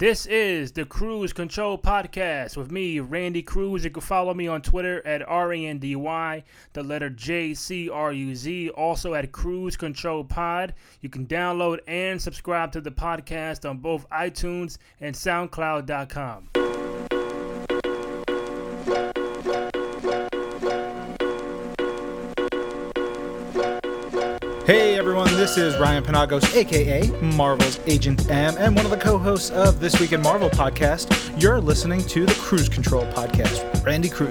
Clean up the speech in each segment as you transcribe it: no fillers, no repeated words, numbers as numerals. This is the Cruise Control Podcast with me, Randy Cruz. You can follow me on Twitter at R-A-N-D-Y, the letter J-C-R-U-Z, also at Cruise Control Pod. You can download and subscribe to the podcast on both iTunes and SoundCloud.com. Hey everyone, this is Ryan Penagos, aka Marvel's Agent M, and one of the co-hosts of This Week in Marvel podcast. You're listening to the Cruise Control Podcast with Randy Cruz.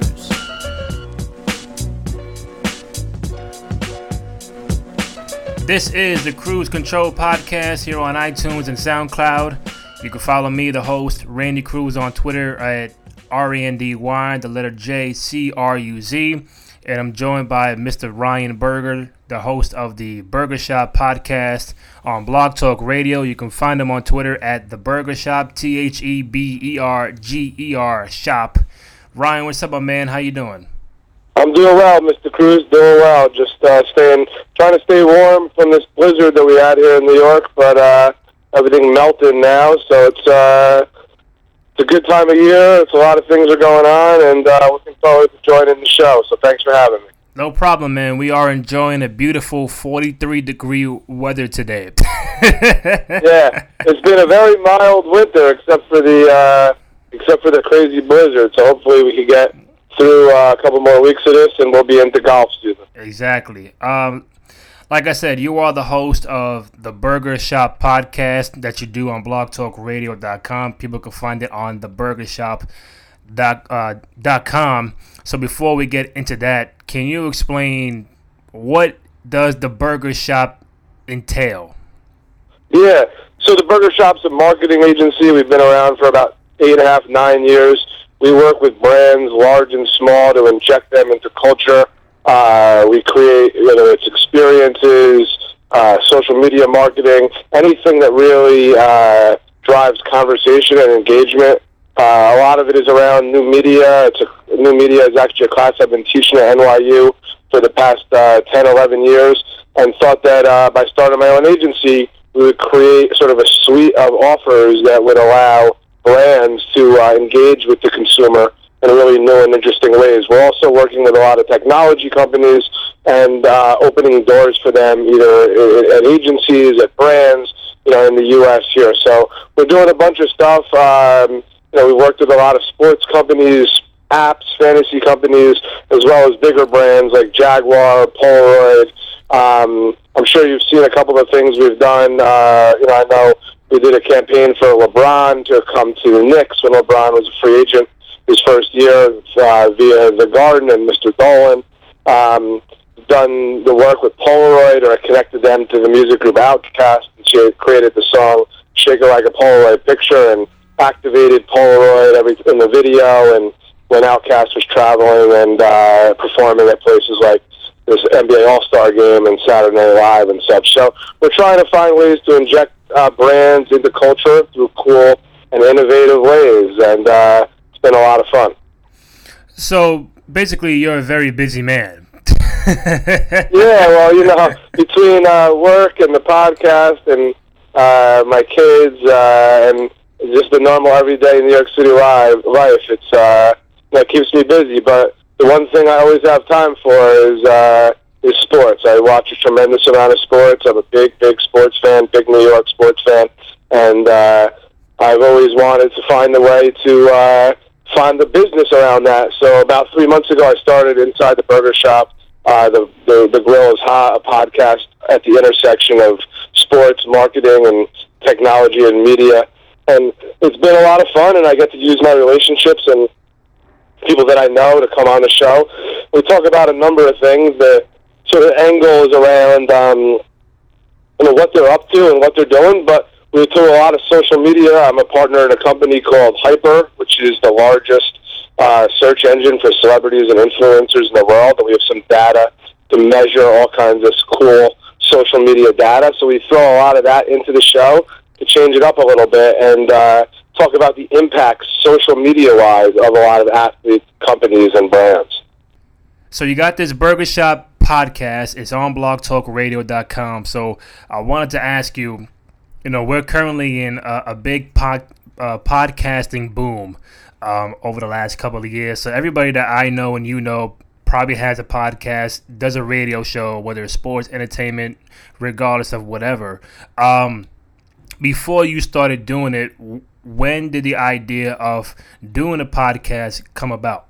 This is the Cruise Control Podcast here on iTunes and SoundCloud. You can follow me, the host, Randy Cruz, on Twitter at R-A-N-D-Y, the letter J-C-R-U-Z. And I'm joined by Mr. Ryan Berger, the host of the Berger Shop podcast on Blog Talk Radio. You can find him on Twitter at The Berger Shop, T-H-E-B-E-R-G-E-R Shop. Ryan, what's up, my man? How you doing? I'm doing well, Mr. Cruz. Doing well. Just trying to stay warm from this blizzard that we had here in New York, but everything melted now, so it's a good time of year. It's a lot of things are going on, and looking forward to joining the show. So thanks for having me. No problem, man. We are enjoying a beautiful 43-degree weather today. Yeah, it's been a very mild winter, except for the crazy blizzard. So hopefully we can get through a couple more weeks of this, and we'll be into golf season. Exactly. Like I said, you are the host of the Berger Shop podcast that you do on blogtalkradio.com. People can find it on thebergershop.com. So before we get into that, can you explain what does the Berger Shop entail? Yeah, so the Berger Shop's a marketing agency. We've been around for about 8.5, 9 years. We work with brands large and small to inject them into culture. We create, whether it's experiences, social media marketing, anything that really drives conversation and engagement. A lot of it is around new media. New media is actually a class I've been teaching at NYU for the past 10, 11 years, and thought that by starting my own agency, we would create sort of a suite of offers that would allow brands to engage with the consumer in really new and interesting ways. We're also working with a lot of technology companies and opening doors for them, either at agencies, at brands, in the U.S. here. So we're doing a bunch of stuff. We worked with a lot of sports companies, apps, fantasy companies, as well as bigger brands like Jaguar, Polaroid. I'm sure you've seen a couple of things we've done. I know we did a campaign for LeBron to come to the Knicks when LeBron was a free agent his first year via The Garden and Mr. Dolan. Done the work with Polaroid, or I connected them to the music group OutKast, and she created the song Shake It Like a Polaroid Picture and activated Polaroid in the video, and when OutKast was traveling and performing at places like this NBA All-Star Game and Saturday Night Live and such. So we're trying to find ways to inject brands into culture through cool and innovative ways, and been a lot of fun. So basically you're a very busy man. Yeah, well, between work and the podcast and my kids and just the normal everyday New York City life, it's that keeps me busy. But the one thing I always have time for is sports. I watch a tremendous amount of sports. I'm a big sports fan, big New York sports fan, and I've always wanted to find a way to find the business around that. So about 3 months ago, I started Inside the Berger Shop, the Grill is Hot, a podcast at the intersection of sports, marketing, and technology and media. And it's been a lot of fun, and I get to use my relationships and people that I know to come on the show. We talk about a number of things. The sort of angle is around what they're up to and what they're doing, but we do a lot of social media. I'm a partner in a company called Hyper, which is the largest search engine for celebrities and influencers in the world. And we have some data to measure all kinds of cool social media data. So we throw a lot of that into the show to change it up a little bit and talk about the impacts social media-wise of a lot of athletes, companies, and brands. So you got this Berger Shop podcast. It's on blogtalkradio.com. So I wanted to ask you, we're currently in a big pod, podcasting boom over the last couple of years. So everybody that I know and you know probably has a podcast, does a radio show, whether it's sports, entertainment, regardless of whatever. Before you started doing it, when did the idea of doing a podcast come about?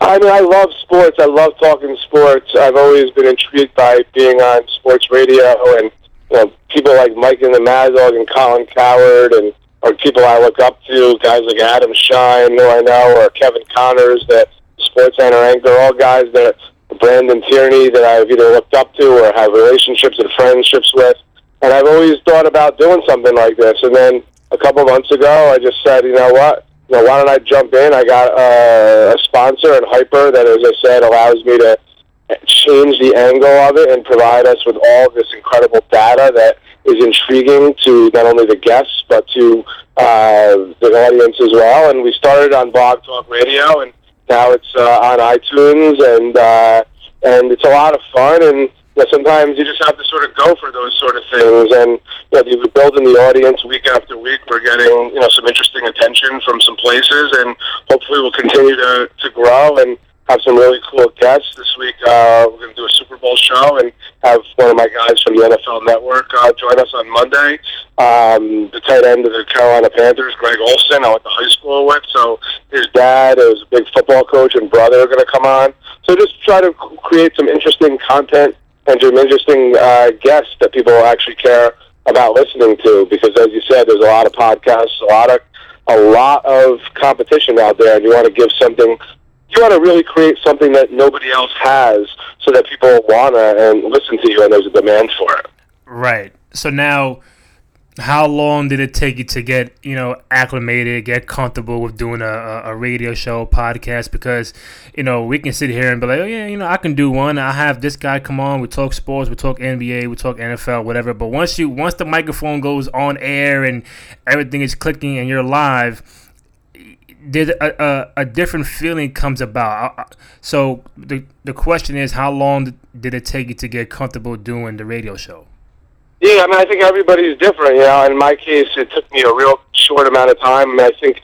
I mean, I love sports. I love talking sports. I've always been intrigued by being on sports radio and, you know, people like Mike and the Mad Dog and Colin Cowherd and or people I look up to, guys like Adam Shine, who I know, or Kevin Connors, that sports anchor, all guys that Brandon Tierney that I've either looked up to or have relationships and friendships with. And I've always thought about doing something like this. And then a couple months ago, I just said, you know what? You know, why don't I jump in? I got a sponsor in Hyper that, as I said, allows me to change the angle of it and provide us with all this incredible data that is intriguing to not only the guests but to the audience as well. And we started on Blog Talk Radio, and now it's on iTunes, and it's a lot of fun. And sometimes you just have to sort of go for those sort of things, and you're building the audience week after week. We're getting some interesting attention from some places, and hopefully we'll continue to grow and have some really cool guests. This week we're going to do a Super Bowl show and have one of my guys from the NFL Network join us on Monday. The tight end of the Carolina Panthers, Greg Olson, I went to high school with, so his dad is a big football coach and brother are going to come on. So just try to create some interesting content and some interesting guests that people actually care about listening to, because as you said, there's a lot of podcasts, a lot of competition out there, and you want to give something, you want to really create something that nobody else has so that people want to and listen to you, and there's a demand for it. Right. So now, how long did it take you to get, acclimated, get comfortable with doing a radio show, podcast? Because, we can sit here and be like, oh, yeah, I can do one. I'll have this guy come on. We talk sports. We talk NBA. We talk NFL, whatever. But once the microphone goes on air and everything is clicking and you're live, there's a different feeling comes about. So the question is, how long did it take you to get comfortable doing the radio show? Yeah, I mean, I think everybody's different, In my case, it took me a real short amount of time. I mean, I think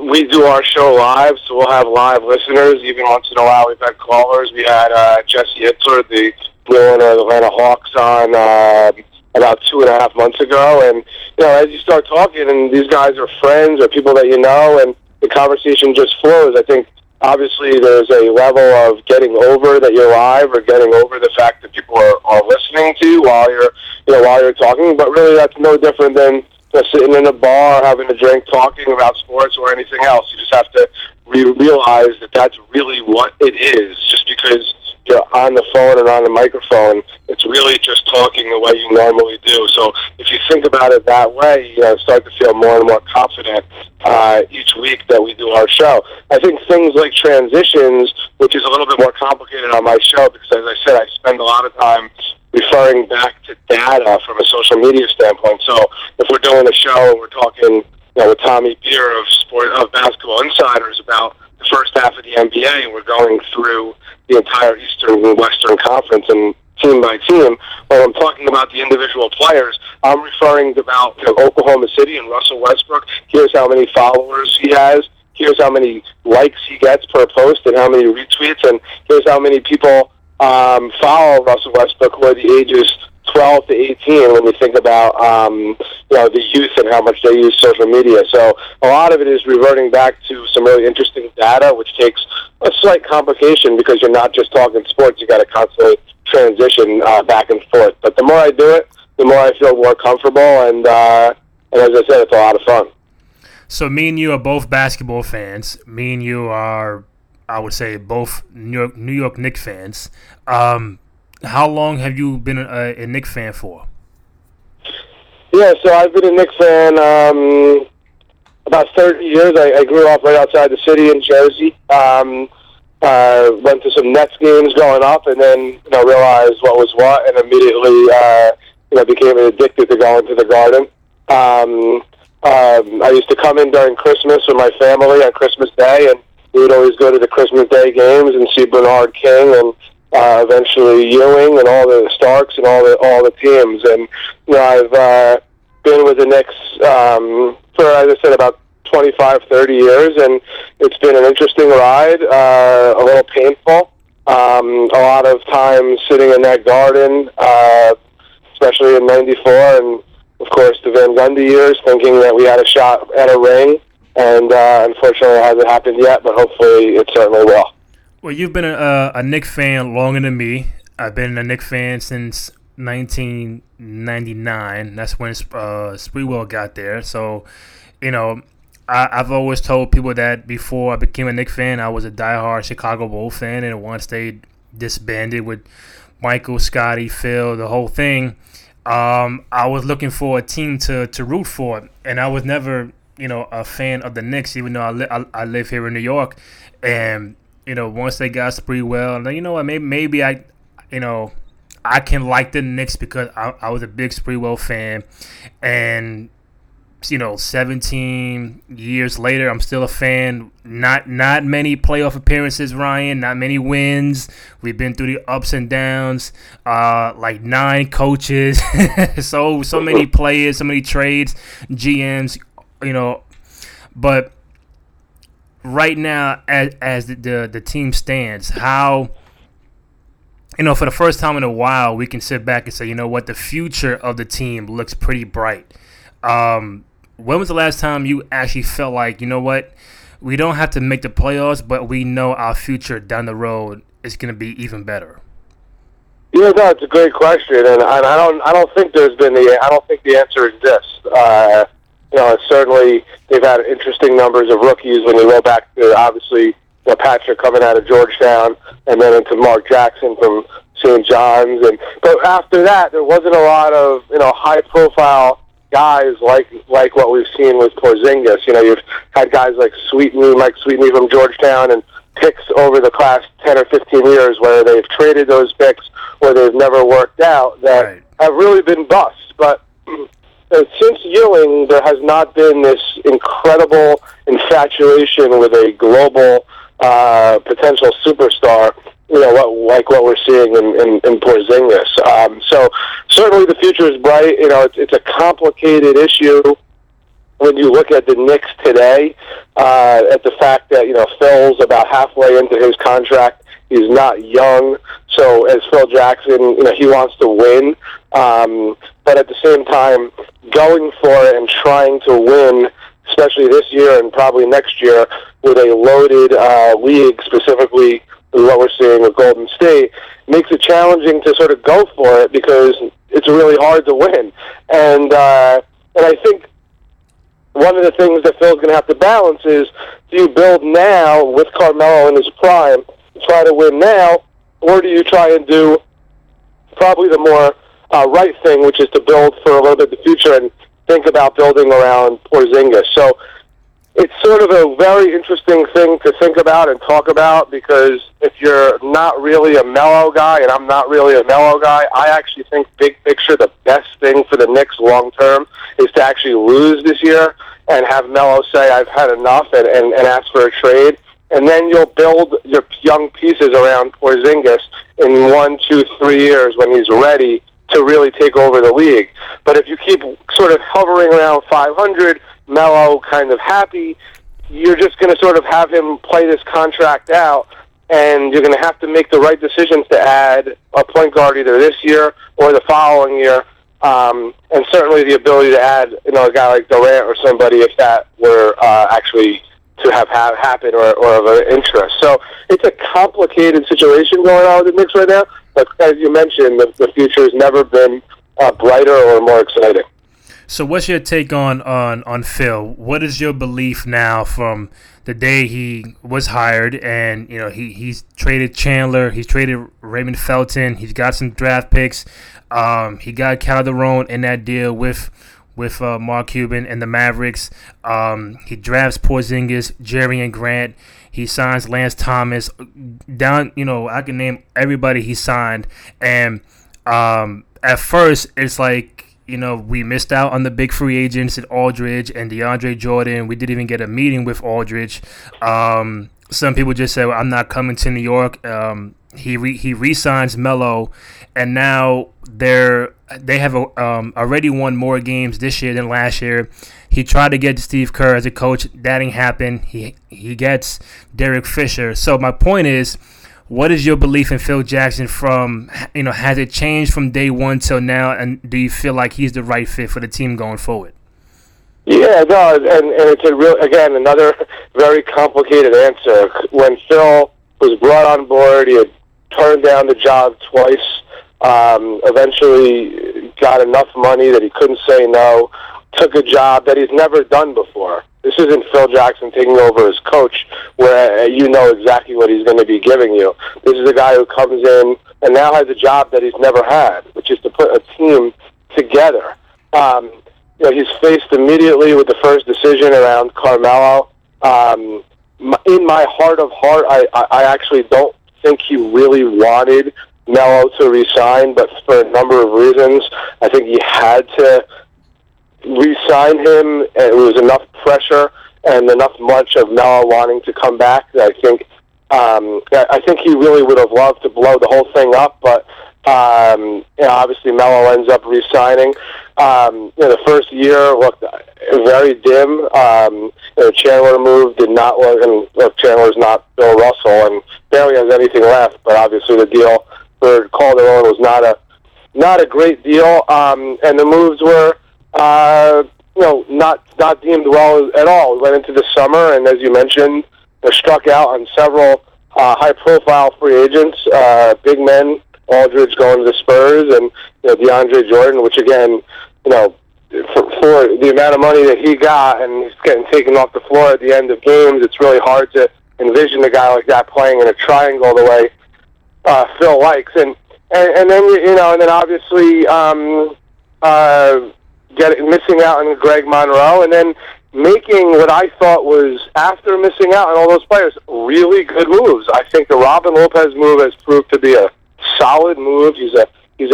we do our show live, so we'll have live listeners. Even once in a while, we've had callers. We had Jesse Itzler, the Bruins of Atlanta Hawks, on about 2.5 months ago. And, as you start talking, and these guys are friends or people that you know, and the conversation just flows. I think, obviously, there's a level of getting over that you're live or getting over the fact that people are listening to you while you're talking, but really that's no different than sitting in a bar, having a drink, talking about sports or anything else. You just have to realize that that's really what it is. Just because you're on the phone and on the microphone, it's really just talking the way you normally do. So if you think about it that way, start to feel more and more confident each week that we do our show. I think things like transitions, which is a little bit more complicated on my show, because as I said, I spend a lot of time referring back to data from a social media standpoint. So if we're doing a show and we're talking with Tommy Beer of Basketball Insiders about the first half of the NBA, and we're going through the entire Eastern and Western Conference and team by team, when I'm talking about the individual players, I'm referring to about Oklahoma City and Russell Westbrook. Here's how many followers he has. Here's how many likes he gets per post and how many retweets. And here's how many people follow Russell Westbrook, who are the ages 12 to 18 when we think about the youth and how much they use social media. So a lot of it is reverting back to some really interesting data, which takes a slight complication because you're not just talking sports. You got to constantly transition back and forth. But the more I do it, the more I feel more comfortable, and as I said, it's a lot of fun. So me and you are both basketball fans. Me and you are, I would say, both New York Knicks fans. How long have you been a Knicks fan for? Yeah, so I've been a Knicks fan about 30 years. I grew up right outside the city in Jersey. Went to some Nets games growing up, and then realized what was what, and immediately became addicted to going to the Garden. I used to come in during Christmas with my family on Christmas Day, and we would always go to the Christmas Day games and see Bernard King and eventually Ewing and all the Starks and all the teams. And I've been with the Knicks for, as I said, about 25, 30 years, and it's been an interesting ride, a little painful. A lot of times sitting in that garden, especially in 94, and of course the Van Gundy years, thinking that we had a shot at a ring, and unfortunately it hasn't happened yet, but hopefully it certainly will. Well, you've been a Knicks fan longer than me. I've been a Knicks fan since 1999. That's when Sprewell got there. So, you know, I've always told people that before I became a Knicks fan, I was a diehard Chicago Bulls fan, and once they disbanded with Michael, Scotty, Phil, the whole thing, I was looking for a team to root for, and I was never, you know, a fan of the Knicks, even though I live here in New York. And you know, once they got Sprewell, you know what, maybe I, you know, I can like the Knicks because I was a big Sprewell fan. And, you know, 17 years later, I'm still a fan. Not many playoff appearances, Ryan, not many wins. We've been through the ups and downs, like 9 coaches, so many players, so many trades, GMs, you know. But right now, as the team stands, how, you know, for the first time in a while, we can sit back and say, you know what, the future of the team looks pretty bright. When was the last time you actually felt like, you know what, we don't have to make the playoffs, but we know our future down the road is going to be even better? Yeah, no, it's a great question, and I don't think there's been the answer exists. You know, certainly they've had interesting numbers of rookies when we go back to, obviously, Patrick coming out of Georgetown and then into Mark Jackson from St. John's. But after that, there wasn't a lot of, you know, high-profile guys like what we've seen with Porzingis. You know, you've had guys like Mike Sweetney from Georgetown, and picks over the last 10 or 15 years, whether they've traded those picks or they've never worked out, that right, have really been busts. But since Ewing, there has not been this incredible infatuation with a global potential superstar, you know, like what we're seeing in Porzingis. So certainly the future is bright. You know, it's a complicated issue when you look at the Knicks today, at the fact that, you know, Phil's about halfway into his contract. He's not young, so as Phil Jackson, you know, he wants to win. But at the same time, going for it and trying to win, especially this year and probably next year, with a loaded league, specifically what we're seeing with Golden State, makes it challenging to sort of go for it because it's really hard to win. And I think one of the things that Phil's going to have to balance is, do you build now with Carmelo in his prime, try to win now, or do you try and do probably the more right thing, which is to build for a little bit the future and think about building around Porzingis? So it's sort of a very interesting thing to think about and talk about, because if you're not really a mellow guy, and I'm not really a mellow guy, I actually think big picture the best thing for the Knicks long term is to actually lose this year and have Melo say, I've had enough, and ask for a trade. And then you'll build your young pieces around Porzingis in 1, 2, 3 years when he's ready to really take over the league. But if you keep sort of hovering around 500, Melo kind of happy, you're just going to sort of have him play this contract out, and you're going to have to make the right decisions to add a point guard either this year or the following year, and certainly the ability to add, you know, a guy like Durant or somebody if that were actually to have happen or of an interest. So it's a complicated situation going on with the Knicks right now, but as you mentioned, the future has never been brighter or more exciting. So what's your take on Phil? What is your belief now from the day he was hired, and, you know, he's traded Chandler, he's traded Raymond Felton, he's got some draft picks, he got Calderon in that deal with Mark Cuban and the Mavericks. He drafts Porzingis, Jerry and Grant. He signs Lance Thomas. Down, you know, I can name everybody he signed. And at first, it's like, you know, we missed out on the big free agents at Aldridge and DeAndre Jordan. We didn't even get a meeting with Aldridge. Some people just said, well, I'm not coming to New York. He re-signs Melo, and now they're they have already won more games this year than last year. He tried to get Steve Kerr as a coach. That didn't happen. He gets Derek Fisher. So my point is, what is your belief in Phil Jackson from, you know, has it changed from day one till now? And do you feel like he's the right fit for the team going forward? Yeah, no, and it's a real, again, another very complicated answer. When Phil was brought on board, he had turned down the job twice, eventually got enough money that he couldn't say no, took a job that he's never done before. This isn't Phil Jackson taking over as coach where you know exactly what he's going to be giving you. This is a guy who comes in and now has a job that he's never had, which is to put a team together. You know, he's faced immediately with the first decision around Carmelo. In my heart of heart, I actually don't think he really wanted Melo to resign, but for a number of reasons, I think he had to re-sign him. It was enough pressure and enough much of Melo wanting to come back that I think he really would have loved to blow the whole thing up, but you know, obviously Melo ends up re-signing. You know, the first year looked very dim. You know, Chandler move did not work, and look, Chandler's not Bill Russell and barely has anything left, but obviously the deal for Calderon was not a great deal. And the moves were you know, not deemed well at all. We went into the summer, and as you mentioned, they struck out on several high-profile free agents, big men, Aldridge going to the Spurs, and you know, DeAndre Jordan, which again, you know, for the amount of money that he got, and he's getting taken off the floor at the end of games, it's really hard to envision a guy like that playing in a triangle the way Phil likes. And then, you know, and then obviously missing out on Greg Monroe, and then making what I thought was, after missing out on all those players, really good moves. I think the Robin Lopez move has proved to be a solid move.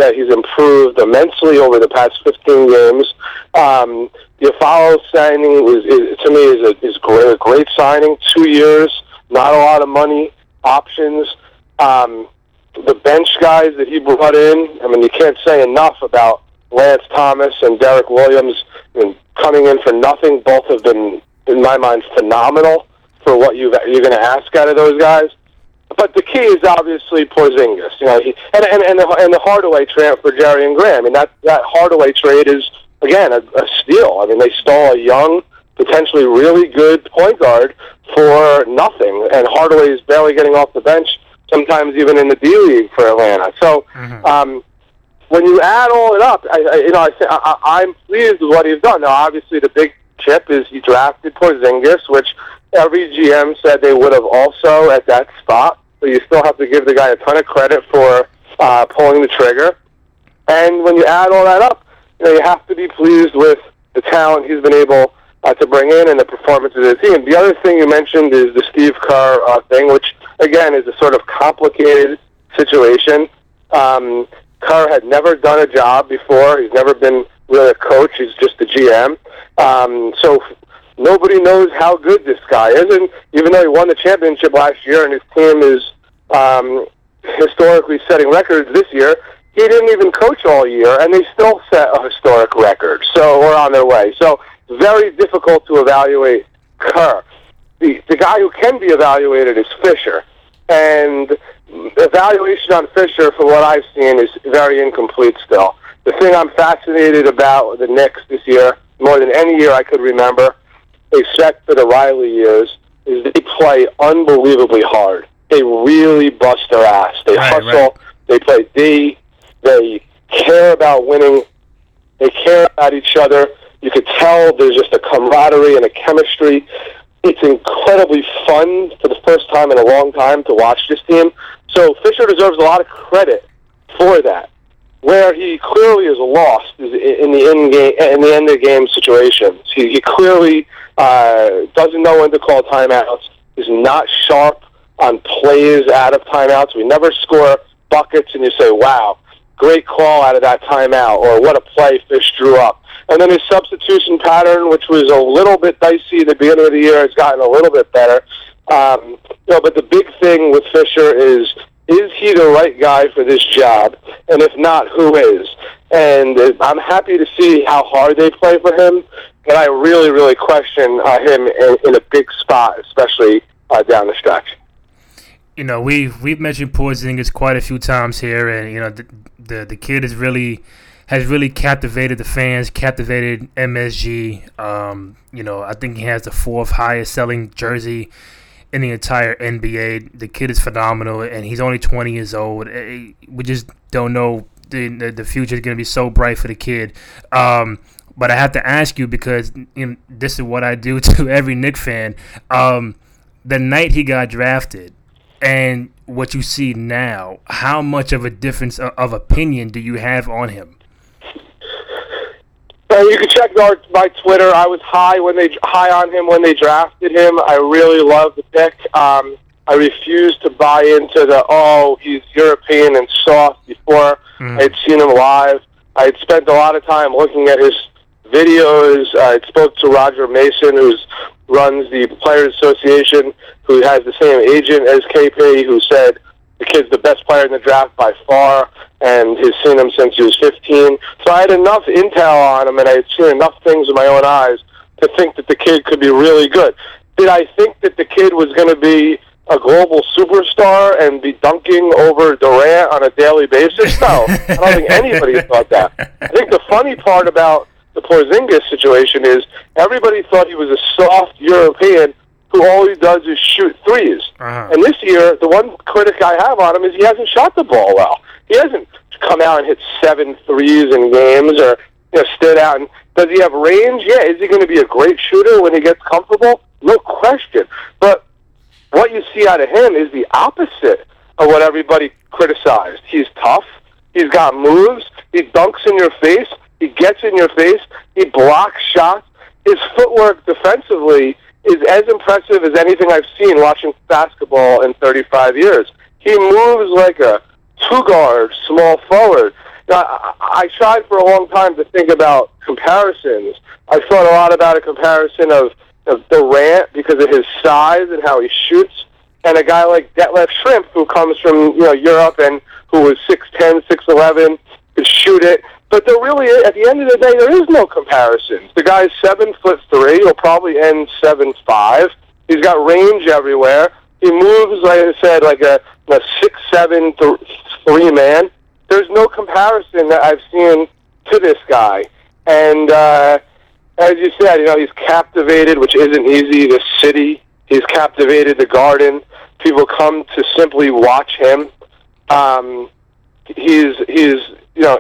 He's improved immensely over the past 15 games. The Afalo signing is, to me, a great signing. 2 years, not a lot of money, options. The bench guys that he brought in, I mean, you can't say enough about Lance Thomas and Derek Williams. I mean, coming in for nothing, both have been, in my mind, phenomenal for what you're going to ask out of those guys. But the key is obviously Porzingis, you know, and the Hardaway trade for Jerry and Grant. I mean, that Hardaway trade is, again, a steal. I mean, they stole a young, potentially really good point guard for nothing, and Hardaway is barely getting off the bench, sometimes even in the D League for Atlanta. So when you add all it up, I'm pleased with what he's done. Now, obviously, the big chip is he drafted Porzingis, which every GM said they would have also at that spot. So you still have to give the guy a ton of credit for pulling the trigger. And when you add all that up, you know, you have to be pleased with the talent he's been able to bring in and the performance of the team. The other thing you mentioned is the Steve Kerr thing, which, again, is a sort of complicated situation. Kerr had never done a job before. He's never been really a coach. He's just a GM. So nobody knows how good this guy is, and even though he won the championship last year and his team is historically setting records this year, he didn't even coach all year, and they still set a historic record. So we're on their way. So very difficult to evaluate Kerr. The guy who can be evaluated is Fisher, and evaluation on Fisher, from what I've seen, is very incomplete still. The thing I'm fascinated about the Knicks this year, more than any year I could remember, except for the Riley years, is they play unbelievably hard. They really bust their ass. They hustle. They play D. They care about winning. They care about each other. You could tell there's just a camaraderie and a chemistry. It's incredibly fun for the first time in a long time to watch this team. So Fisher deserves a lot of credit for that. Where he clearly is lost is in the end of game situations. He clearly doesn't know when to call timeouts. He's not sharp on plays out of timeouts. We never score buckets, and you say, "Wow, great call out of that timeout," or "What a play Fish drew up." And then his substitution pattern, which was a little bit dicey at the beginning of the year, has gotten a little bit better. You know, but the big thing with Fisher is he the right guy for this job? And if not, who is? And I'm happy to see how hard they play for him, but I really, really question him in a big spot, especially down the stretch. You know, we've mentioned Porzingis quite a few times here, and you know the kid is has really captivated the fans, captivated MSG. You know, I think he has the fourth highest selling jersey in the entire NBA. The kid is phenomenal, and he's only 20 years old. We just don't know. The future is going to be so bright for the kid. But I have to ask you, because you know, this is what I do to every Knicks fan. The night he got drafted and what you see now, how much of a difference of opinion do you have on him? You can check my Twitter. I was high on him when they drafted him. I really loved the pick. I refuse to buy into he's European and soft before. I'd seen him live. I'd spent a lot of time looking at his videos. I'd spoke to Roger Mason, who runs the Players Association, who has the same agent as KP, who said the kid's the best player in the draft by far, and has seen him since he was 15. So I had enough intel on him, and I had seen enough things with my own eyes to think that the kid could be really good. Did I think that the kid was going to be a global superstar and be dunking over Durant on a daily basis? No, I don't think anybody thought that. I think the funny part about the Porzingis situation is everybody thought he was a soft European who all he does is shoot threes. Uh-huh. And this year, the one critic I have on him is he hasn't shot the ball well. He hasn't come out and hit 7 threes in games or stood out. And does he have range? Yeah. Is he going to be a great shooter when he gets comfortable? No question. But what you see out of him is the opposite of what everybody criticized. He's tough. He's got moves. He dunks in your face. He gets in your face. He blocks shots. His footwork defensively is as impressive as anything I've seen watching basketball in 35 years. He moves like a 2-guard, small forward. Now, I tried for a long time to think about comparisons. I thought a lot about a comparison of Durant because of his size and how he shoots, and a guy like Detlef Schrempf, who comes from Europe and who was 6'10", 6'11", could shoot it. But there really, at the end of the day, there is no comparison. The guy's 7'3", he'll probably end 7'5". He's got range everywhere. He moves, like I said, like a 6'7", 3-man. There's no comparison that I've seen to this guy. And, as you said, he's captivated, which isn't easy, the city. He's captivated the Garden. People come to simply watch him.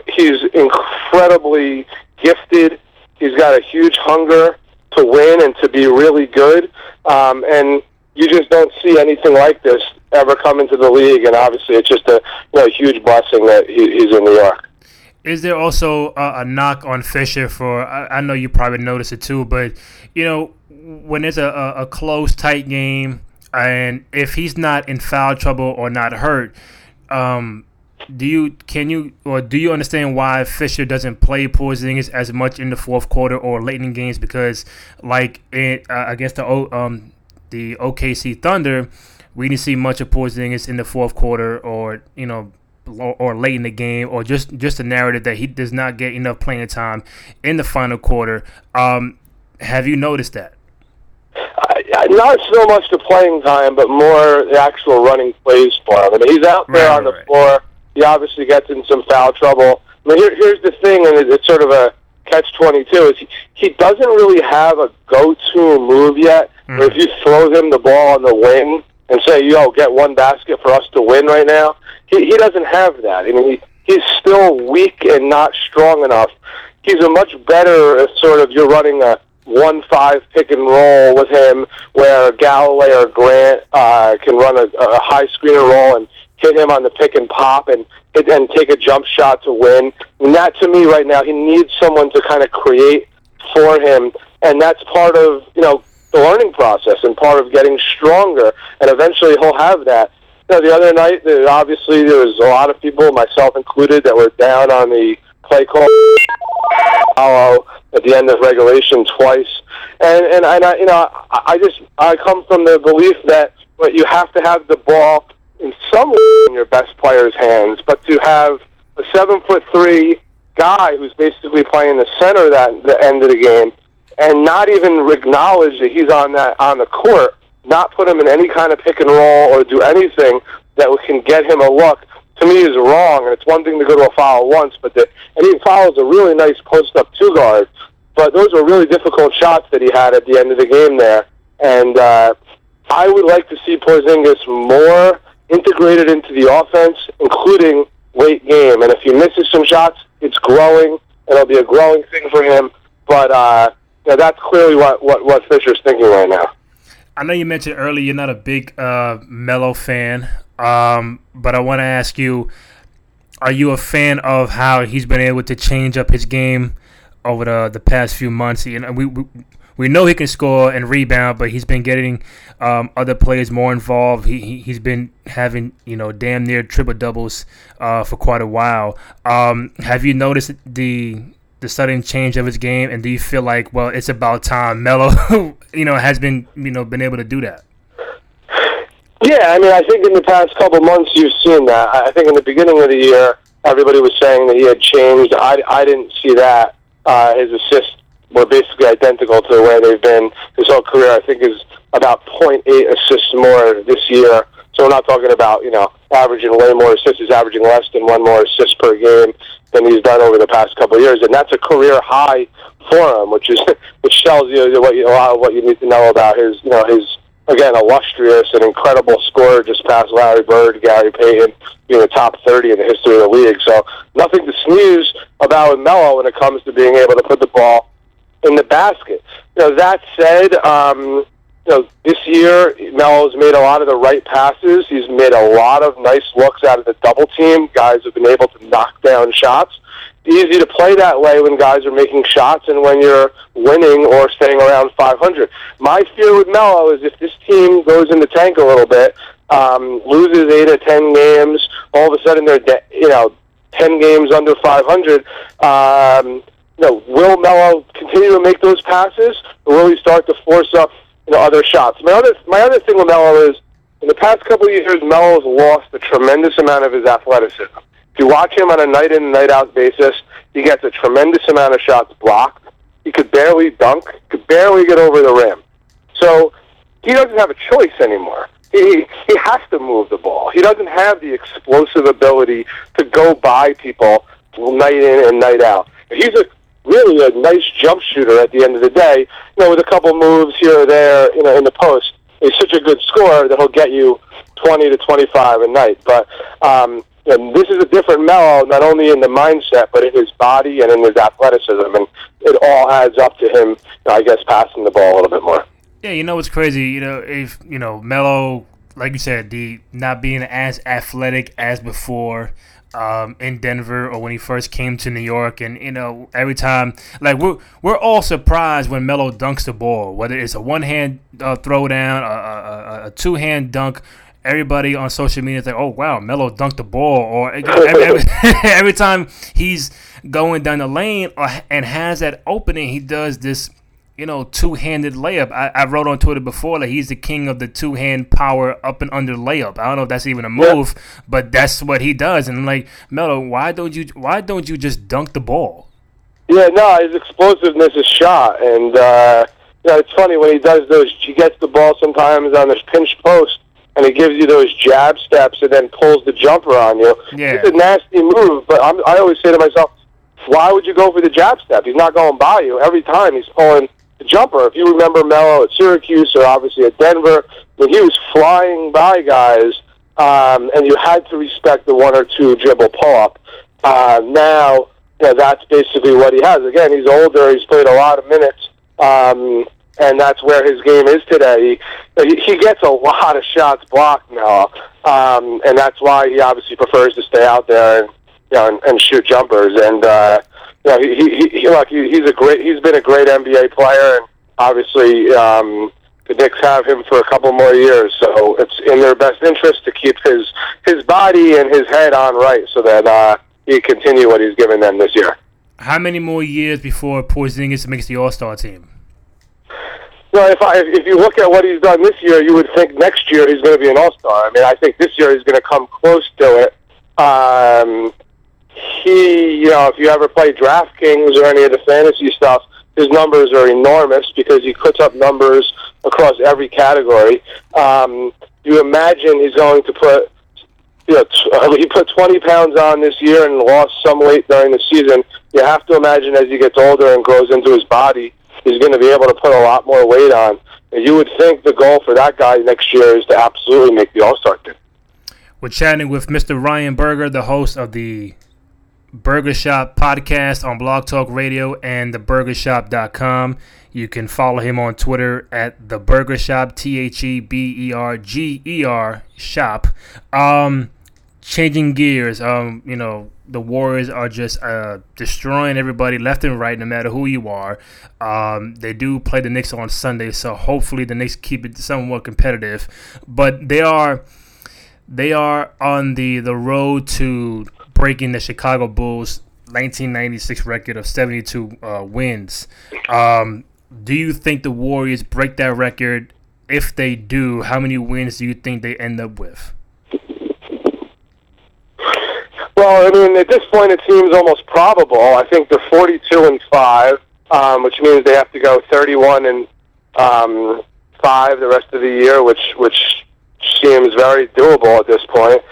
He's incredibly gifted. He's got a huge hunger to win and to be really good. And you just don't see anything like this ever come into the league. And obviously, it's just a huge blessing that he's in New York. Is there also a knock on Fisher for, I know you probably noticed it too, but, when there's a close, tight game, and if he's not in foul trouble or not hurt, do you understand why Fisher doesn't play Porzingis as much in the fourth quarter or late in games? Because, like, against the OKC Thunder, we didn't see much of Porzingis in the fourth quarter or late in the game, or just the narrative that he does not get enough playing time in the final quarter. Have you noticed that? Not so much the playing time, but more the actual running plays for him. I mean, he's out there on the floor. He obviously gets in some foul trouble. I mean, here's the thing, and it's sort of a catch-22, is he doesn't really have a go-to move yet. Mm-hmm. If you throw him the ball on the wing and say, get one basket for us to win right now, he doesn't have that. I mean, he's still weak and not strong enough. He's a much better sort of, you're running a 1-5 pick and roll with him where Galloway or Grant can run a high screener roll and hit him on the pick and pop and take a jump shot to win. And that, to me, right now, he needs someone to kind of create for him. And that's part of, the learning process and part of getting stronger. And eventually he'll have that. The other night, obviously, there was a lot of people, myself included, that were down on the play call at the end of regulation twice. I come from the belief that you have to have the ball in some way in your best player's hands, but to have a 7'3", guy who's basically playing the center at the end of the game and not even acknowledge that he's on the court, not put him in any kind of pick and roll or do anything that can get him a look, to me is wrong. And it's one thing to go to a foul once, but he fouls a really nice post-up two-guard. But those were really difficult shots that he had at the end of the game there. And I would like to see Porzingis more integrated into the offense, including late game. And if he misses some shots, it's growing. It'll be a growing thing for him. But that's clearly what Fisher's thinking right now. I know you mentioned earlier you're not a big Melo fan, but I want to ask you, are you a fan of how he's been able to change up his game over the past few months? You know, we know he can score and rebound, but he's been getting other players more involved. He's been having damn near triple doubles for quite a while. Have you noticed the sudden change of his game, and do you feel like, well, it's about time Melo has been able to do that? Yeah, I think in the past couple months you've seen that. I think in the beginning of the year everybody was saying that he had changed. I didn't see that. His assists were basically identical to the way they've been his whole career. I think is about 0.8 assists more this year. So we're not talking about, averaging way more assists. He's averaging less than one more assist per game than he's done over the past couple of years. And that's a career high for him, which tells you a lot of what you need to know about his, again, illustrious and incredible scorer just past Larry Bird, Gary Payton, being the top 30 in the history of the league. So nothing to sneeze about with Melo when it comes to being able to put the ball in the basket. That said, this year, Melo's made a lot of the right passes. He's made a lot of nice looks out of the double team. Guys have been able to knock down shots. It's easy to play that way when guys are making shots and when you're winning or staying around 500. My fear with Melo is if this team goes in the tank a little bit, loses 8 or 10 games, all of a sudden they're 10 games under 500. Will Melo continue to make those passes, or will he start to force up other shots? My other thing with Melo is, in the past couple of years, Melo's lost a tremendous amount of his athleticism. If you watch him on a night in and night out basis, he gets a tremendous amount of shots blocked. He could barely dunk, could barely get over the rim. So he doesn't have a choice anymore. He has to move the ball. He doesn't have the explosive ability to go by people night in and night out. He's really a nice jump shooter at the end of the day, with a couple moves here or there, in the post. He's such a good scorer that he'll get you 20 to 25 a night. But this is a different Melo, not only in the mindset, but in his body and in his athleticism. And it all adds up to him, I guess, passing the ball a little bit more. Yeah, it's crazy. If, Melo, like you said, not being as athletic as before, in Denver or when he first came to New York, and every time, like, we're all surprised when Melo dunks the ball, whether it's a one-hand throw down, a two-hand dunk. Everybody on social media is like, oh wow, Melo dunked the ball, or every time he's going down the lane and has that opening, he does this two-handed layup. I wrote on Twitter before that he's the king of the two-hand power up and under layup. I don't know if that's even a move, but that's what he does. And I'm like, Melo, why don't you just dunk the ball? Yeah, no, his explosiveness is shot, and it's funny when he does those. He gets the ball sometimes on this pinch post, and he gives you those jab steps, and then pulls the jumper on you. Yeah. It's a nasty move, but I always say to myself, why would you go for the jab step? He's not going by you every time. He's pulling the jumper. If you remember Melo at Syracuse, or obviously at Denver, when he was flying by guys, and you had to respect the one or two dribble pull-up. Now, that's basically what he has. Again, he's older. He's played a lot of minutes, and that's where his game is today. He gets a lot of shots blocked now, and that's why he obviously prefers to stay out there and shoot jumpers. And he's been a great NBA player, and obviously the Knicks have him for a couple more years, so it's in their best interest to keep his body and his head on right, so that he continue what he's given them this year. How many more years before Porzingis makes the All-Star team? Well, if you look at what he's done this year, you would think next year he's going to be an All-Star. I think this year he's going to come close to it. he, you know, if you ever play DraftKings or any of the fantasy stuff, his numbers are enormous because he puts up numbers across every category. You imagine he's going to put, you know, he put 20 pounds on this year and lost some weight during the season. You have to imagine as he gets older and grows into his body, he's going to be able to put a lot more weight on. And you would think the goal for that guy next year is to absolutely make the All-Star team. We're chatting with Mr. Ryan Berger, the host of the Berger Shop podcast on Blog Talk Radio and thebergershop.com. You can follow him on Twitter at the Berger Shop, TheBergershop Shop. Changing gears, you know, the Warriors are just destroying everybody left and right, no matter who you are. They do play the Knicks on Sunday, so hopefully the Knicks keep it somewhat competitive. But they are on the road to breaking the Chicago Bulls' 1996 record of 72 wins. Do you think the Warriors break that record? If they do, how many wins do you think they end up with? Well, I mean, at this point, it seems almost probable. I think they're 42-5, which means they have to go 31-5 the rest of the year, which seems very doable at this point.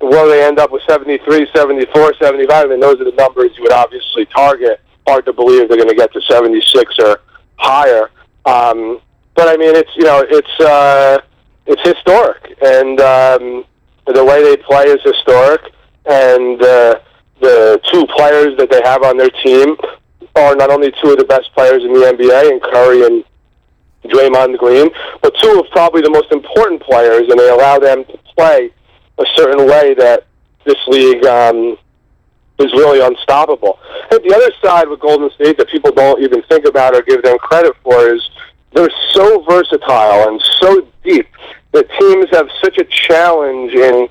Will they end up with 73, 74, 75? And those are the numbers you would obviously target. Hard to believe they're going to get to 76 or higher. But I mean, it's historic, and the way they play is historic, and the two players that they have on their team are not only two of the best players in the NBA, and Curry and Draymond Green, but two of probably the most important players, and they allow them to play a certain way that this league is really unstoppable. And the other side with Golden State that people don't even think about or give them credit for is they're so versatile and so deep that teams have such a challenge in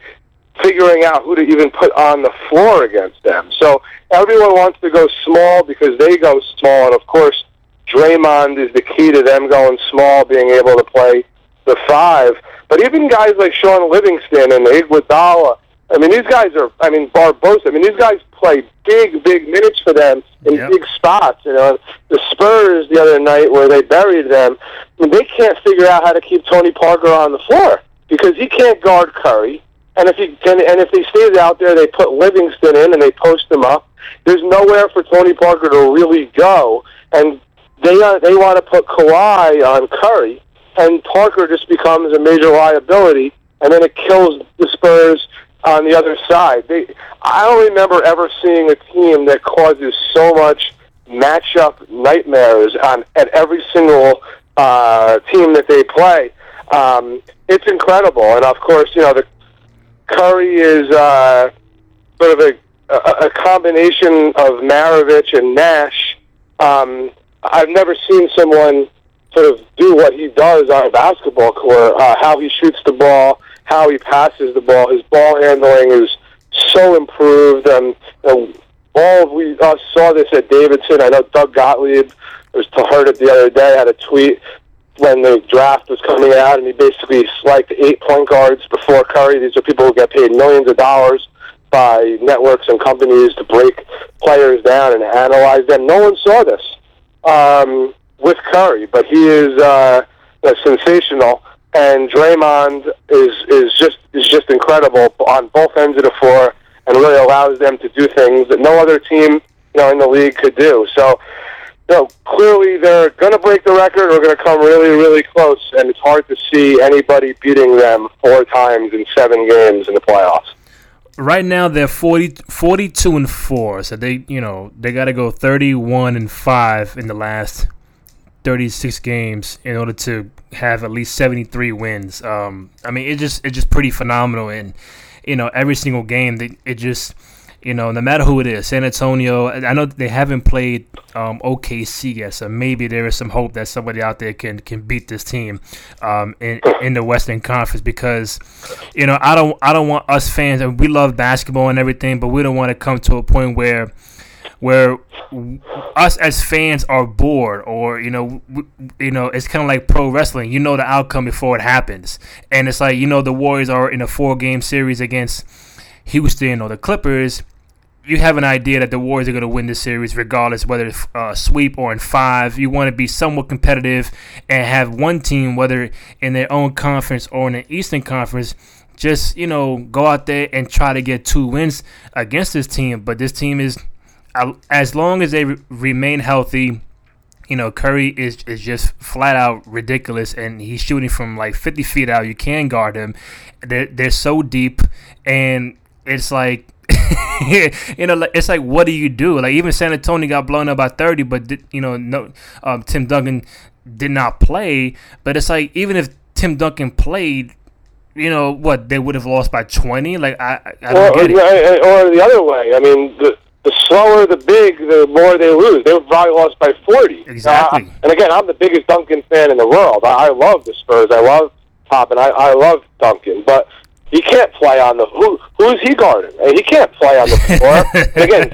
figuring out who to even put on the floor against them. So everyone wants to go small because they go small, and of course Draymond is the key to them going small, being able to play the five. But even guys like Sean Livingston and Iguodala, I mean, these guys are, I mean, Barbosa, I mean, these guys play big minutes for them in big spots. You know, the Spurs the other night where they buried them, I mean, they can't figure out how to keep Tony Parker on the floor because he can't guard Curry. And if he stays out there, they put Livingston in and they post him up. There's nowhere for Tony Parker to really go. And they want to put Kawhi on Curry, and Parker just becomes a major liability, and then it kills the Spurs on the other side. I don't remember ever seeing a team that causes so much matchup nightmares at every single team that they play. It's incredible, and of course, you know, Curry is sort of a combination of Maravich and Nash. I've never seen someone sort of do what he does on a basketball court, how he shoots the ball, how he passes the ball. His ball handling is so improved. All of we saw this at Davidson. I know Doug Gottlieb was to heard it the other day, had a tweet when the draft was coming out, and he basically liked 8 point guards before Curry. These are people who get paid millions of dollars by networks and companies to break players down and analyze them. No one saw this with Curry, but he is sensational, and Draymond is just incredible on both ends of the floor, and really allows them to do things that no other team, you know, in the league could do. So, you know, clearly they're going to break the record. We're going to come really close, and it's hard to see anybody beating them 4 times in 7 games in the playoffs. Right now they're 42-4, so they got to go 31-5 in the last 36 games in order to have at least 73 wins. I mean, it's just pretty phenomenal, and you know, every single game no matter who it is, San Antonio. I know they haven't played OKC yet, so maybe there is some hope that somebody out there can beat this team in the Western Conference, because you know, I don't want us fans, and we love basketball and everything, but we don't want to come to a point where us as fans are bored, or you know it's kind of like pro wrestling. You know the outcome before it happens, and it's like, you know, the Warriors are in a 4-game series against Houston or the Clippers, you have an idea that the Warriors are going to win this series regardless whether it's a sweep or in five. You want to be somewhat competitive and have one team, whether in their own conference or in the Eastern Conference, just, you know, go out there and try to get two wins against this team. But this team is, as long as they remain healthy, you know, Curry is just flat out ridiculous, and he's shooting from like 50 feet out. You can guard him. They're so deep, and it's like, you know, it's like, what do you do? Like, even San Antonio got blown up by 30, but, you know, Tim Duncan did not play. But it's like, even if Tim Duncan played, you know, what, they would have lost by 20? Like, I don't get it. Or the other way. I mean, the slower the big, the more they lose. They would probably lost by 40. Exactly. And again, I'm the biggest Duncan fan in the world. I love the Spurs. I love Pop, and I love Duncan. But he can't play on the who's he guarding? He can't play on the floor. And again,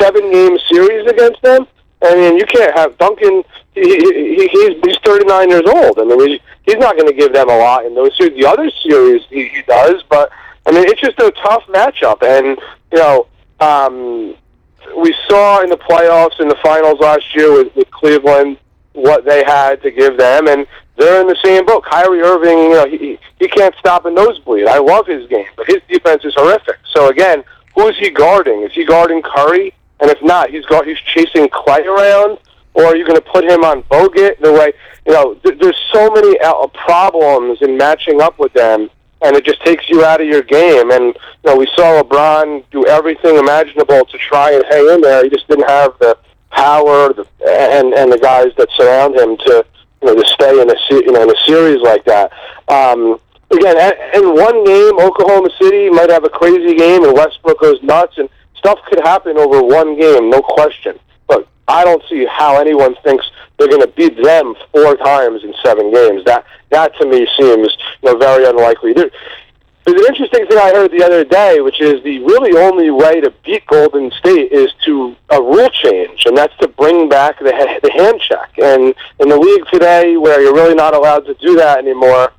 7-game series against them. I mean, you can't have Duncan. He's 39 years old. I mean, he's not going to give them a lot in those series. The other series he does, but I mean, it's just a tough matchup. And you know, we saw in the playoffs and the finals last year with Cleveland what they had to give them, and they're in the same boat. Kyrie Irving, you know, he can't stop a nosebleed. I love his game, but his defense is horrific. So again, who is he guarding? Is he guarding Curry? And if not, he's chasing Klay around, or are you going to put him on Bogut? The way, you know, there's so many problems in matching up with them, and it just takes you out of your game. And you know, we saw LeBron do everything imaginable to try and hang in there. He just didn't have the power and the guys that surround him to, you know, to stay in a series like that. Again, in one game, Oklahoma City might have a crazy game and Westbrook goes nuts, and stuff could happen over one game, no question. But I don't see how anyone thinks they're going to beat them 4 times in 7 games. That to me seems, you know, very unlikely. There's an interesting thing I heard the other day, which is the really only way to beat Golden State is to a rule change, and that's to bring back the hand check. And in the league today, where you're really not allowed to do that anymore,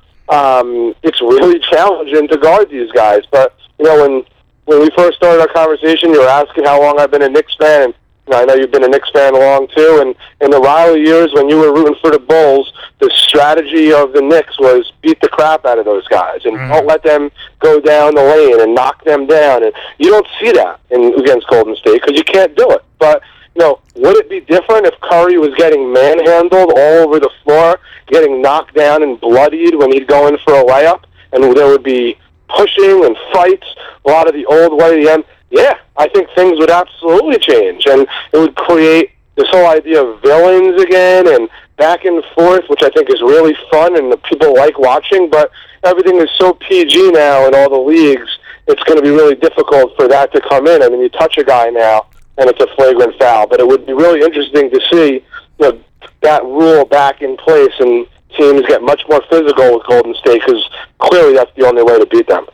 it's really challenging to guard these guys. But you know, when we first started our conversation, you were asking how long I've been a Knicks fan, and you know, I know you've been a Knicks fan long too. And in the Riley years, when you were rooting for the Bulls, the strategy of the Knicks was beat the crap out of those guys and don't let them go down the lane and knock them down. And you don't see that against Golden State because you can't do it. But you know, would it be different if Curry was getting manhandled all over the floor, getting knocked down and bloodied when he'd go in for a layup, and there would be pushing and fights, a lot of the old way of the end? Yeah, I think things would absolutely change, and it would create this whole idea of villains again and back and forth, which I think is really fun and people like watching, but everything is so PG now in all the leagues, it's going to be really difficult for that to come in. I mean, you touch a guy now, and it's a flagrant foul, but it would be really interesting to see, you know, that rule back in place and teams get much more physical with Golden State, because clearly that's the only way to beat them.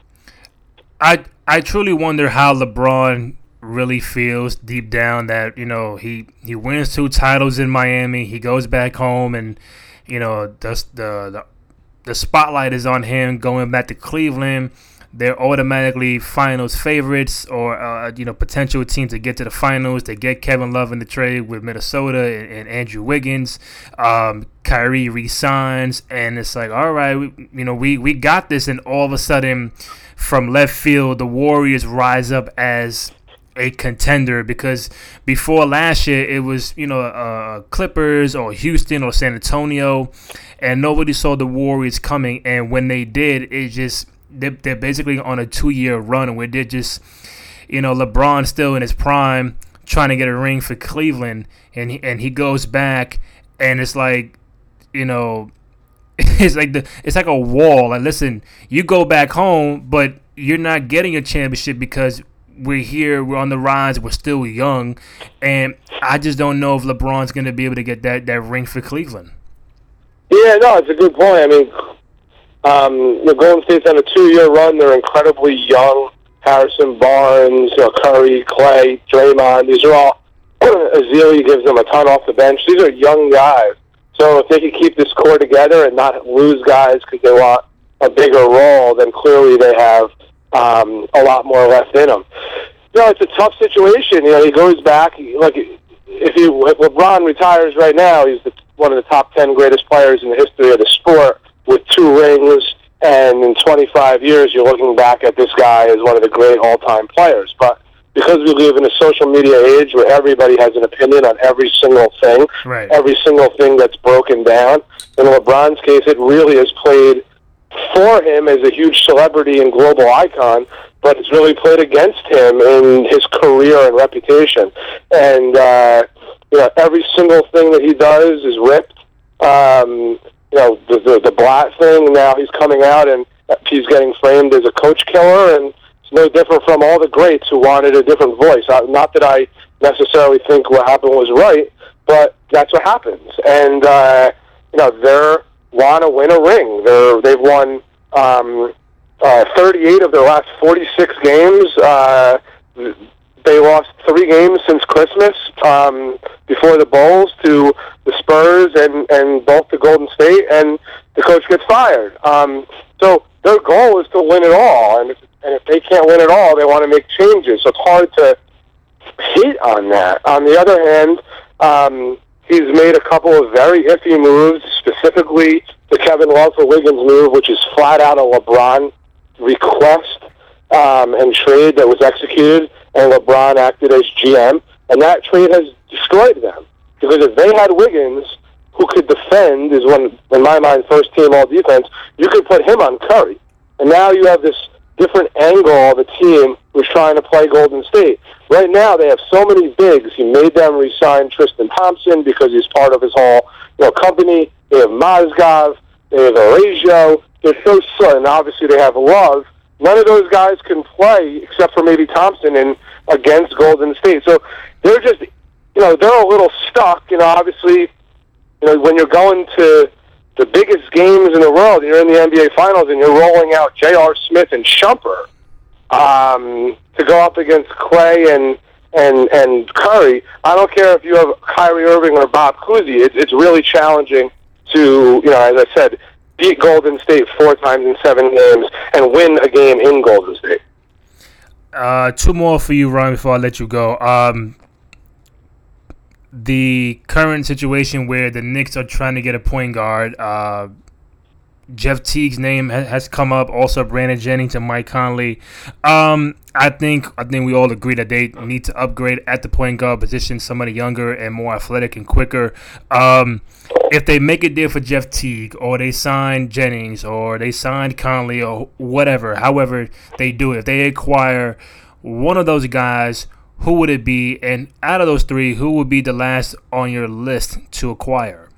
I truly wonder how LeBron really feels deep down that, you know, he wins 2 titles in Miami, he goes back home, and, you know, the spotlight is on him going back to Cleveland. They're automatically finals favorites, or, you know, potential team to get to the finals. They get Kevin Love in the trade with Minnesota and Andrew Wiggins. Kyrie resigns, and it's like, all right, we got this. And all of a sudden, from left field, the Warriors rise up as a contender, because before last year it was, you know, Clippers or Houston or San Antonio, and nobody saw the Warriors coming. And when they did, it just, they're basically on a 2-year run where they're just, you know, LeBron still in his prime trying to get a ring for Cleveland, and he goes back, and it's like, you know, it's like a wall. Like, listen, you go back home, but you're not getting a championship because we're here, we're on the rise, we're still young, and I just don't know if LeBron's going to be able to get that ring for Cleveland. Yeah, no, it's a good point. I mean, the Golden State's on a 2-year run. They're incredibly young. Harrison Barnes, Curry, Klay, Draymond, these are all, Azili gives them a ton off the bench. These are young guys. So if they can keep this core together and not lose guys because they want a bigger role, then clearly they have a lot more left in him. You know, it's a tough situation. You know, he goes back. Like, if LeBron retires right now, he's one of the top 10 greatest players in the history of the sport with 2 rings. And in 25 years, you're looking back at this guy as one of the great all-time players. But because we live in a social media age where everybody has an opinion on every single thing, right, every single thing that's broken down, in LeBron's case, it really has played for him as a huge celebrity and global icon, but it's really played against him in his career and reputation. And you know, every single thing that he does is ripped. You know, the Blatt thing, now he's coming out and he's getting framed as a coach killer, and it's no different from all the greats who wanted a different voice. Not that I necessarily think what happened was right, but that's what happens. And, you know, they want to win a ring. They've won 38 of their last 46 games. They lost 3 games since Christmas before the Bulls to the Spurs and both to Golden State, and the coach gets fired. So their goal is to win it all, and if they can't win it all, they want to make changes. So it's hard to hate on that. On the other hand, he's made a couple of very iffy moves, specifically the Kevin Love for Wiggins move, which is flat out a LeBron request and trade that was executed, and LeBron acted as GM, and that trade has destroyed them. Because if they had Wiggins, who could defend, is one, in my mind, first team all defense, you could put him on Curry. And now you have this different angle of a team who's trying to play Golden State. Right now they have so many bigs. He made them re-sign Tristan Thompson because he's part of his whole company. They have Mozgov, they have Erasio, they're so sudden. Obviously they have Love. None of those guys can play except for maybe Thompson and against Golden State. So they're just, they're a little stuck. Obviously, when you're going to the biggest games in the world, you're in the NBA Finals and you're rolling out J.R. Smith and Shumpert to go up against Klay and Curry. I don't care if you have Kyrie Irving or Bob Cousy. It's really challenging to, as I said, beat Golden State 4 times in 7 games and win a game in Golden State. 2 more for you, Ryan, before I let you go. The current situation where the Knicks are trying to get a point guard, Jeff Teague's name has come up. Also, Brandon Jennings and Mike Conley. I think we all agree that they need to upgrade at the point guard position, somebody younger and more athletic and quicker. If they make it there for Jeff Teague, or they sign Jennings, or they sign Conley, or whatever, however they do it, if they acquire one of those guys, who would it be? And out of those 3, who would be the last on your list to acquire?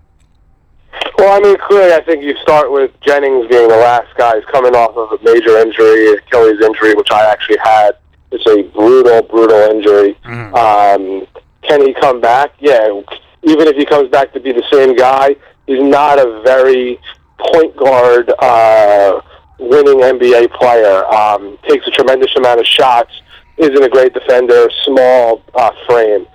Well, clearly, I think you start with Jennings being the last guy. He's coming off of a major injury, Achilles injury, which I actually had. It's a brutal, brutal injury. Can he come back? Yeah. Even if he comes back to be the same guy, he's not a very point guard, winning NBA player. Takes a tremendous amount of shots. Isn't a great defender. Small frame.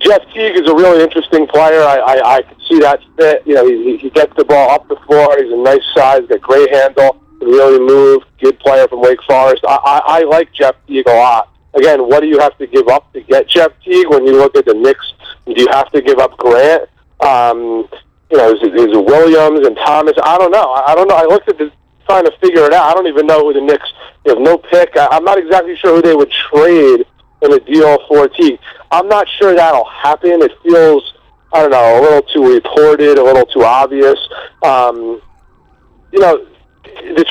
Jeff Teague is a really interesting player. I can see that fit. He gets the ball up the floor. He's a nice size, got great handle, can really move. Good player from Wake Forest. I like Jeff Teague a lot. Again, what do you have to give up to get Jeff Teague? When you look at the Knicks, do you have to give up Grant? Is it Williams and Thomas? I don't know. I looked at this trying to figure it out. I don't even know who the Knicks. They have no pick. I'm not exactly sure who they would trade in a deal for Teague. I'm not sure that'll happen. It feels, a little too reported, a little too obvious. The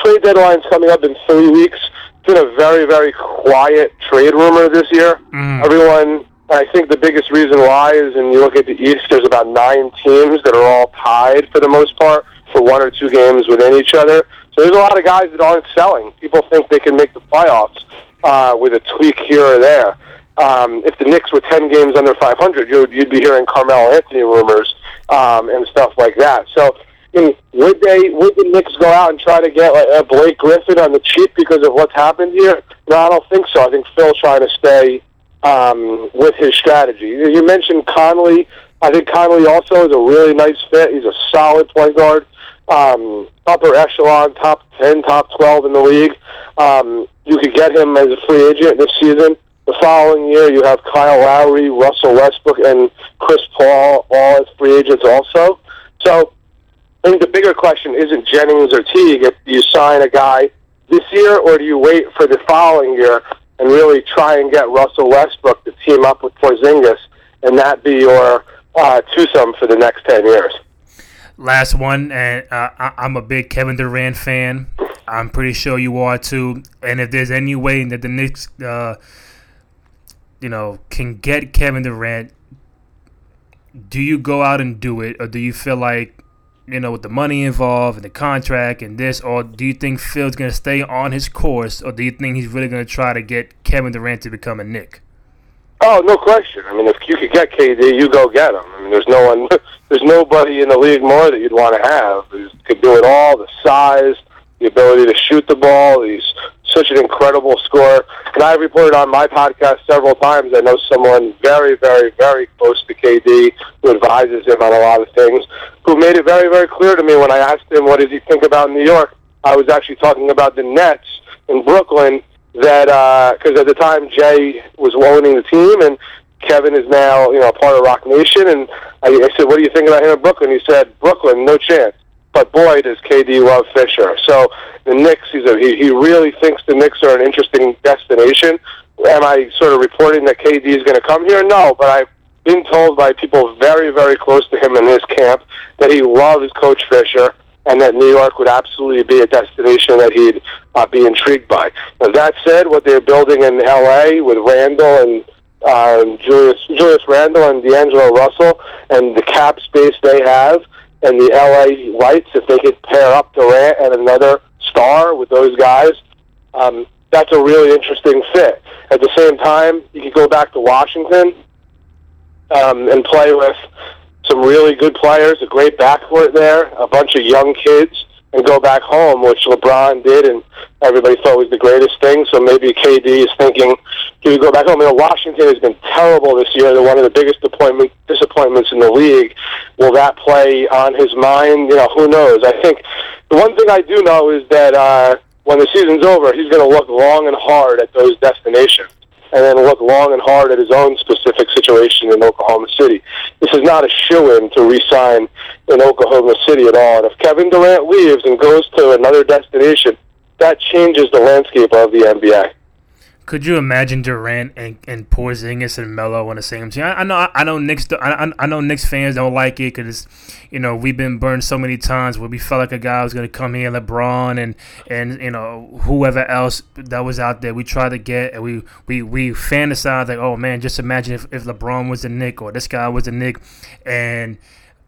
trade deadline's coming up in 3 weeks. It's been a very, very quiet trade rumor this year. Everyone, I think the biggest reason why is, and you look at the East, there's about 9 teams that are all tied for the most part for 1 or 2 games within each other. So there's a lot of guys that aren't selling. People think they can make the playoffs with a tweak here or there. If the Knicks were 10 games under 500, you'd be hearing Carmelo Anthony rumors and stuff like that. So would the Knicks go out and try to get Blake Griffin on the cheap because of what's happened here? No, I don't think so. I think Phil's trying to stay with his strategy. You mentioned Conley. I think Conley also is a really nice fit. He's a solid point guard. upper echelon, top 10, top 12 in the league. You could get him as a free agent this season. The following year, you have Kyle Lowry, Russell Westbrook, and Chris Paul all as free agents also. So I think the bigger question isn't Jennings or Teague. If you sign a guy this year, or do you wait for the following year and really try and get Russell Westbrook to team up with Porzingis, and that be your twosome for the next 10 years? Last one, and I'm a big Kevin Durant fan. I'm pretty sure you are too. And if there's any way that the Knicks, can get Kevin Durant, do you go out and do it, or do you feel like, with the money involved and the contract and this, or do you think Phil's going to stay on his course, or do you think he's really going to try to get Kevin Durant to become a Knick? Oh, no question. I mean, if you could get KD, you go get him. I mean, there's nobody in the league more that you'd want to have. He could do it all, the size, the ability to shoot the ball. He's such an incredible scorer. And I've reported on my podcast several times. I know someone very, very, very close to KD who advises him on a lot of things, who made it very, very clear to me when I asked him, what does he think about New York? I was actually talking about the Nets in Brooklyn, that because at the time Jay was owning the team and Kevin is now part of Rock Nation. And I said, what do you think about him in Brooklyn? He said, Brooklyn, no chance. But boy, does KD love Fisher. So the Knicks, he really thinks the Knicks are an interesting destination. Am I sort of reporting that KD is going to come here? No, but I've been told by people very, very close to him in his camp that he loves Coach Fisher and that New York would absolutely be a destination that he'd be intrigued by. Now, that said, what they're building in L.A. with Randall and Julius Randall and D'Angelo Russell and the cap space they have, and the LA Lights, if they could pair up Durant and another star with those guys, that's a really interesting fit. At the same time, you could go back to Washington and play with some really good players, a great backcourt there, a bunch of young kids, and go back home, which LeBron did, and everybody thought was the greatest thing. So maybe KD is thinking, do we go back home? Washington has been terrible this year. They're one of the biggest disappointments in the league. Will that play on his mind? Who knows? I think the one thing I do know is that when the season's over, he's going to look long and hard at those destinations, and then look long and hard at his own specific situation in Oklahoma City. This is not a shoo-in to re-sign in Oklahoma City at all. And if Kevin Durant leaves and goes to another destination, that changes the landscape of the NBA. Could you imagine Durant and Porzingis and Melo on the same team? I know Knicks fans don't like it because we've been burned so many times where we felt like a guy was going to come here, LeBron and whoever else that was out there. We tried to get and we fantasized like, oh man, just imagine if LeBron was the Knick or this guy was the Knick, and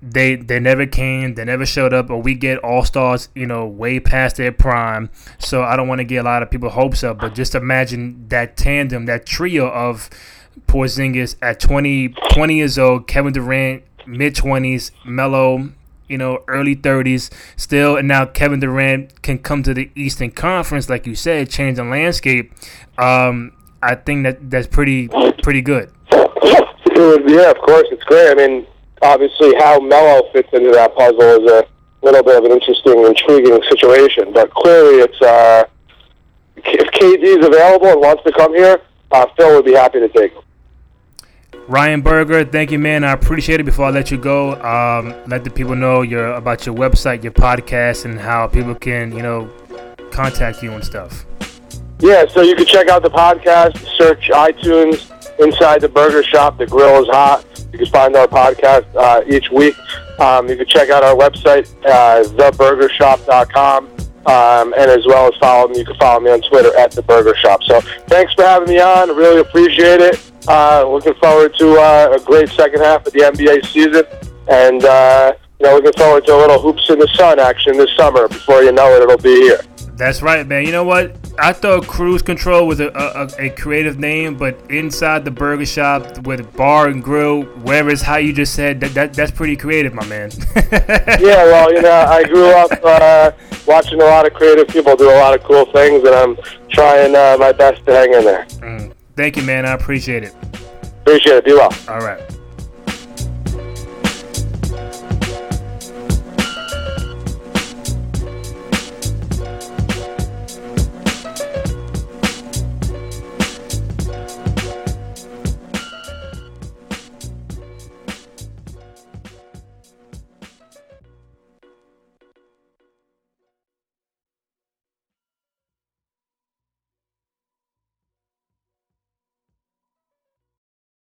they never came, they never showed up, or we get all-stars, way past their prime. So I don't want to get a lot of people's hopes up, but just imagine that tandem, that trio of Porzingis at 20 years old, Kevin Durant, mid-20s, Melo, early 30s still, and now Kevin Durant can come to the Eastern Conference, like you said, change the landscape. I think that's pretty good. Yeah, of course, it's great. I mean, obviously, how Melo fits into that puzzle is a little bit of an interesting, intriguing situation. But clearly, it's if KD is available and wants to come here, Phil would be happy to take him. Ryan Berger, thank you, man. I appreciate it. Before I let you go, let the people know about your website, your podcast, and how people can, contact you and stuff. Yeah, so you can check out the podcast, search iTunes, Inside the Berger Shop, the grill is hot. You can find our podcast each week. You can check out our website, thebergershop.com, and as well as follow me. You can follow me on Twitter at thebergershop. So thanks for having me on. Really appreciate it. Looking forward to a great second half of the NBA season, and looking forward to a little hoops in the sun action this summer. Before you know it, it'll be here. That's right, man. You know what? I thought Cruise Control was a creative name, but Inside the Berger Shop with bar and grill, wherever it's how you just said, that's pretty creative, my man. Yeah, well, I grew up watching a lot of creative people do a lot of cool things, and I'm trying my best to hang in there. Thank you, man. I appreciate it. Be well. All right.